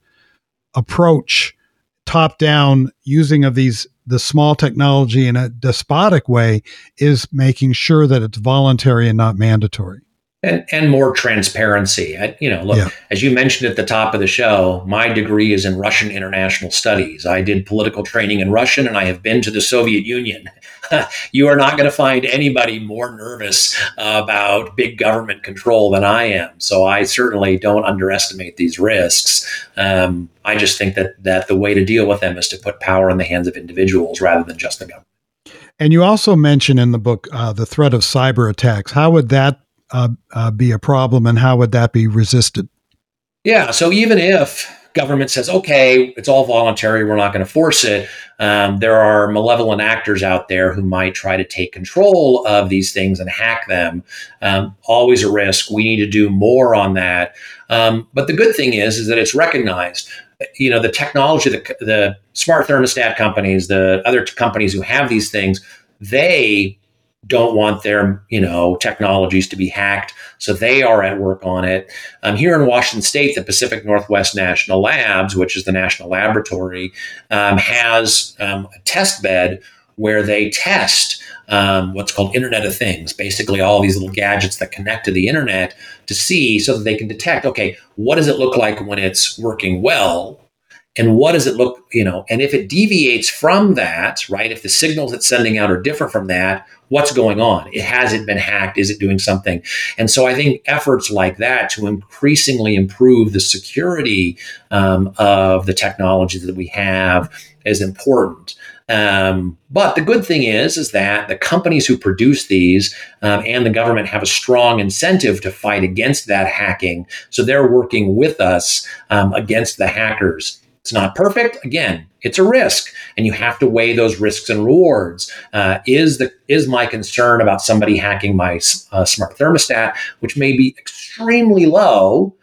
approach, top down using of these. The small technology in a despotic way is making sure that it's voluntary and not mandatory. And, and more transparency. I, you know, look, yeah. as you mentioned at the top of the show, my degree is in Russian international studies. I did political training in Russian, and I have been to the Soviet Union. You are not going to find anybody more nervous about big government control than I am. So I certainly don't underestimate these risks. Um, I just think that that the way to deal with them is to put power in the hands of individuals rather than just the government. And you also mention in the book uh, the threat of cyber attacks. How would that uh, uh, be a problem, and how would that be resisted? Yeah. So even if government says, okay, it's all voluntary, we're not going to force it, Um, there are malevolent actors out there who might try to take control of these things and hack them. Um, always a risk. We need to do more on that. Um, but the good thing is, is that it's recognized. You know, the technology, the, the smart thermostat companies, the other t- companies who have these things, they don't want their, you know, technologies to be hacked. So they are at work on it. Um, here in Washington State, the Pacific Northwest National Labs, which is the national laboratory, um, has um, a test bed where they test um, what's called Internet of Things, basically all these little gadgets that connect to the internet, to see so that they can detect, okay, what does it look like when it's working well? And what does it look, you know, and if it deviates from that, right, if the signals it's sending out are different from that, what's going on? It, has it been hacked? Is it doing something? And so I think efforts like that to increasingly improve the security um, of the technology that we have is important. Um, but the good thing is, is that the companies who produce these um, and the government have a strong incentive to fight against that hacking. So they're working with us um, against the hackers. It's not perfect. Again, it's a risk, and you have to weigh those risks and rewards. Uh, is the is my concern about somebody hacking my uh, smart thermostat, which may be extremely low,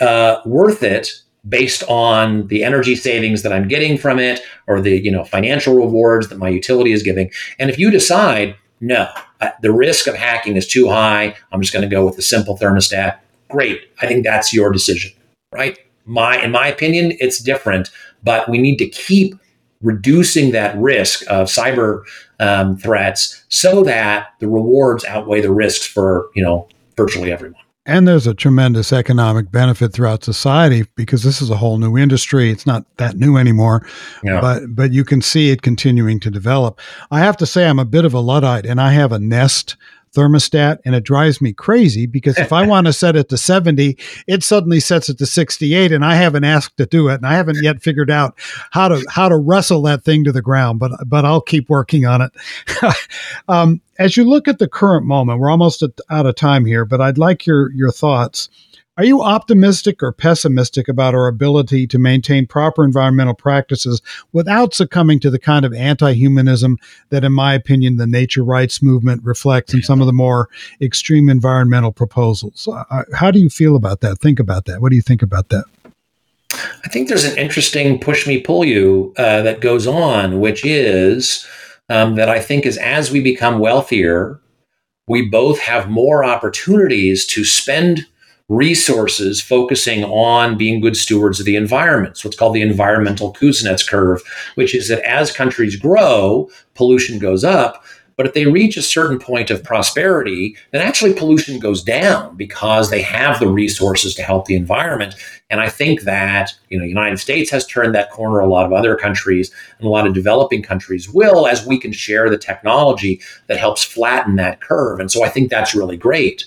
uh, worth it based on the energy savings that I'm getting from it, or the, you know, financial rewards that my utility is giving? And if you decide, no, uh, the risk of hacking is too high, I'm just going to go with the simple thermostat. Great. I think that's your decision, right? My, in my opinion, it's different, but we need to keep reducing that risk of cyber um, threats so that the rewards outweigh the risks for, you know, virtually everyone. And there's a tremendous economic benefit throughout society, because this is a whole new industry. It's not that new anymore, yeah. but but you can see it continuing to develop. I have to say, I'm a bit of a Luddite, and I have a Nest thermostat, and it drives me crazy, because if I want to set it to seventy, it suddenly sets it to sixty-eight, and I haven't asked to do it, and I haven't yet figured out how to how to wrestle that thing to the ground, but but I'll keep working on it. um, as you look at the current moment, we're almost at, out of time here, but I'd like your your thoughts. Are you optimistic or pessimistic about our ability to maintain proper environmental practices without succumbing to the kind of anti-humanism that, in my opinion, the nature rights movement reflects in some of the more extreme environmental proposals? Uh, how do you feel about that? Think about that. What do you think about that? I think there's an interesting push me, pull you uh, that goes on, which is um, that I think is as we become wealthier, we both have more opportunities to spend resources focusing on being good stewards of the environment. So it's called the environmental Kuznets curve, which is that as countries grow, pollution goes up, but if they reach a certain point of prosperity, then actually pollution goes down because they have the resources to help the environment. And I think that, you know, the United States has turned that corner. A lot of other countries and a lot of developing countries will, as we can share the technology that helps flatten that curve. And so I think that's really great.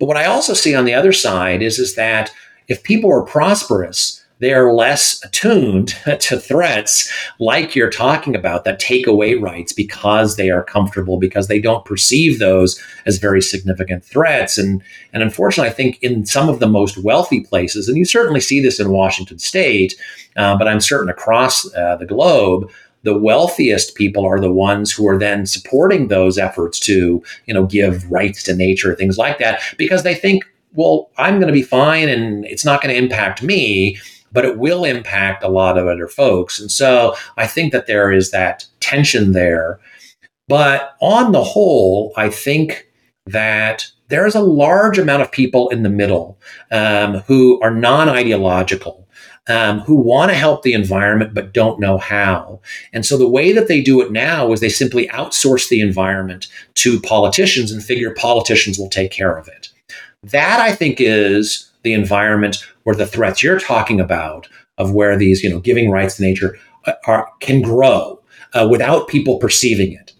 But what I also see on the other side is, is that if people are prosperous, they're less attuned to threats like you're talking about that take away rights because they are comfortable, because they don't perceive those as very significant threats. And, and unfortunately, I think in some of the most wealthy places, and you certainly see this in Washington State, uh, but I'm certain across uh, the globe, the wealthiest people are the ones who are then supporting those efforts to, you know, give rights to nature, things like that, because they think, well, I'm going to be fine and it's not going to impact me, but it will impact a lot of other folks. And so I think that there is that tension there. But on the whole, I think that there is a large amount of people in the middle um, who are non-ideological. Um, who want to help the environment but don't know how. And so the way that they do it now is they simply outsource the environment to politicians and figure politicians will take care of it. That, I think, is the environment where the threats you're talking about, of where these, you know, giving rights to nature are, can grow uh, without people perceiving it.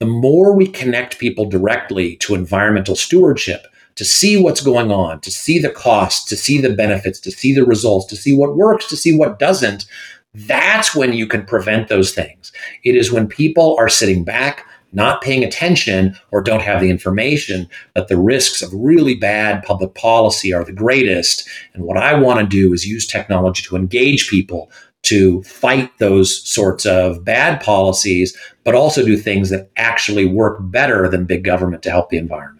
The more we connect people directly to environmental stewardship, to see what's going on, to see the costs, to see the benefits, to see the results, to see what works, to see what doesn't, that's when you can prevent those things. It is when people are sitting back, not paying attention, or don't have the information that the risks of really bad public policy are the greatest. And what I want to do is use technology to engage people to fight those sorts of bad policies, but also do things that actually work better than big government to help the environment.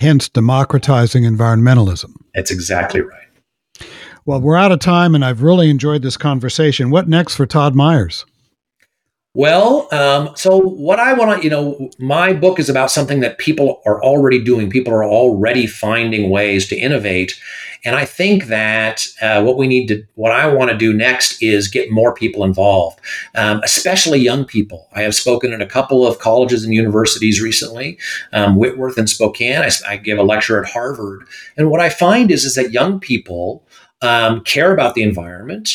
Hence, democratizing environmentalism. That's exactly right. Well, we're out of time, and I've really enjoyed this conversation. What next for Todd Myers? Well, um, so what I want to, you know, my book is about something that people are already doing. People are already finding ways to innovate. And I think that uh, what we need to, what I want to do next is get more people involved, um, especially young people. I have spoken at a couple of colleges and universities recently, um, Whitworth and Spokane. I, I gave a lecture at Harvard. And what I find is, is that young people um, care about the environment,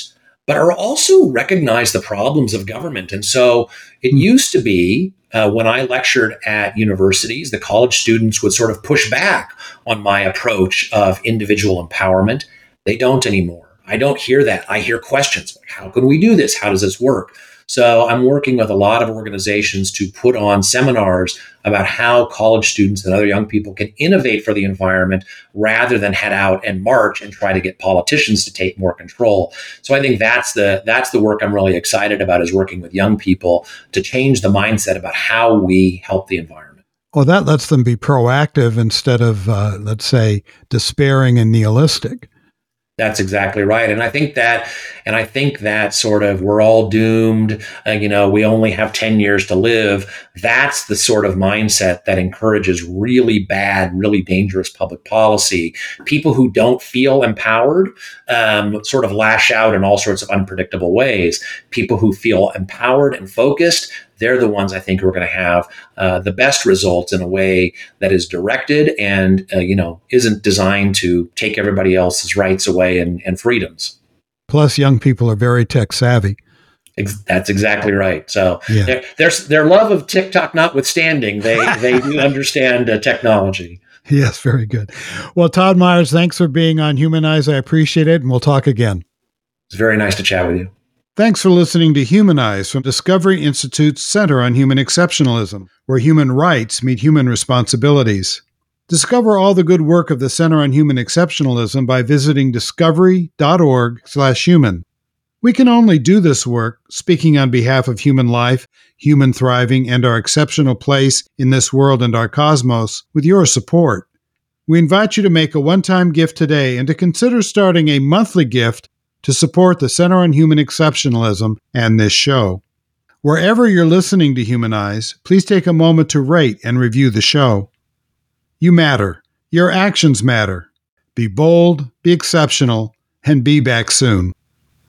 but are also recognize the problems of government. And so it used to be uh, when I lectured at universities, the college students would sort of push back on my approach of individual empowerment. They don't anymore. I don't hear that. I hear questions like, how can we do this? How does this work? So I'm working with a lot of organizations to put on seminars about how college students and other young people can innovate for the environment rather than head out and march and try to get politicians to take more control. So I think that's the that's the work I'm really excited about, is working with young people to change the mindset about how we help the environment. Well, that lets them be proactive instead of, uh, let's say, despairing and nihilistic. That's exactly right. And I think that, and I think that sort of, we're all doomed, uh, you know, we only have ten years to live. That's the sort of mindset that encourages really bad, really dangerous public policy. People who don't feel empowered um, sort of lash out in all sorts of unpredictable ways. People who feel empowered and focused, they're the ones I think who are going to have uh, the best results in a way that is directed and, uh, you know, isn't designed to take everybody else's rights away and, and freedoms. Plus, young people are very tech savvy. Ex- that's exactly right. So yeah. their their love of TikTok notwithstanding, they, they do understand uh, technology. Yes, very good. Well, Todd Myers, thanks for being on Humanize. I appreciate it, and we'll talk again. It's very nice to chat with you. Thanks for listening to Humanize from Discovery Institute's Center on Human Exceptionalism, where human rights meet human responsibilities. Discover all the good work of the Center on Human Exceptionalism by visiting discovery dot org slash human. We can only do this work speaking on behalf of human life, human thriving, and our exceptional place in this world and our cosmos with your support. We invite you to make a one-time gift today and to consider starting a monthly gift to support the Center on Human Exceptionalism and this show. Wherever you're listening to Humanize, please take a moment to rate and review the show. You matter. Your actions matter. Be bold, be exceptional, and be back soon.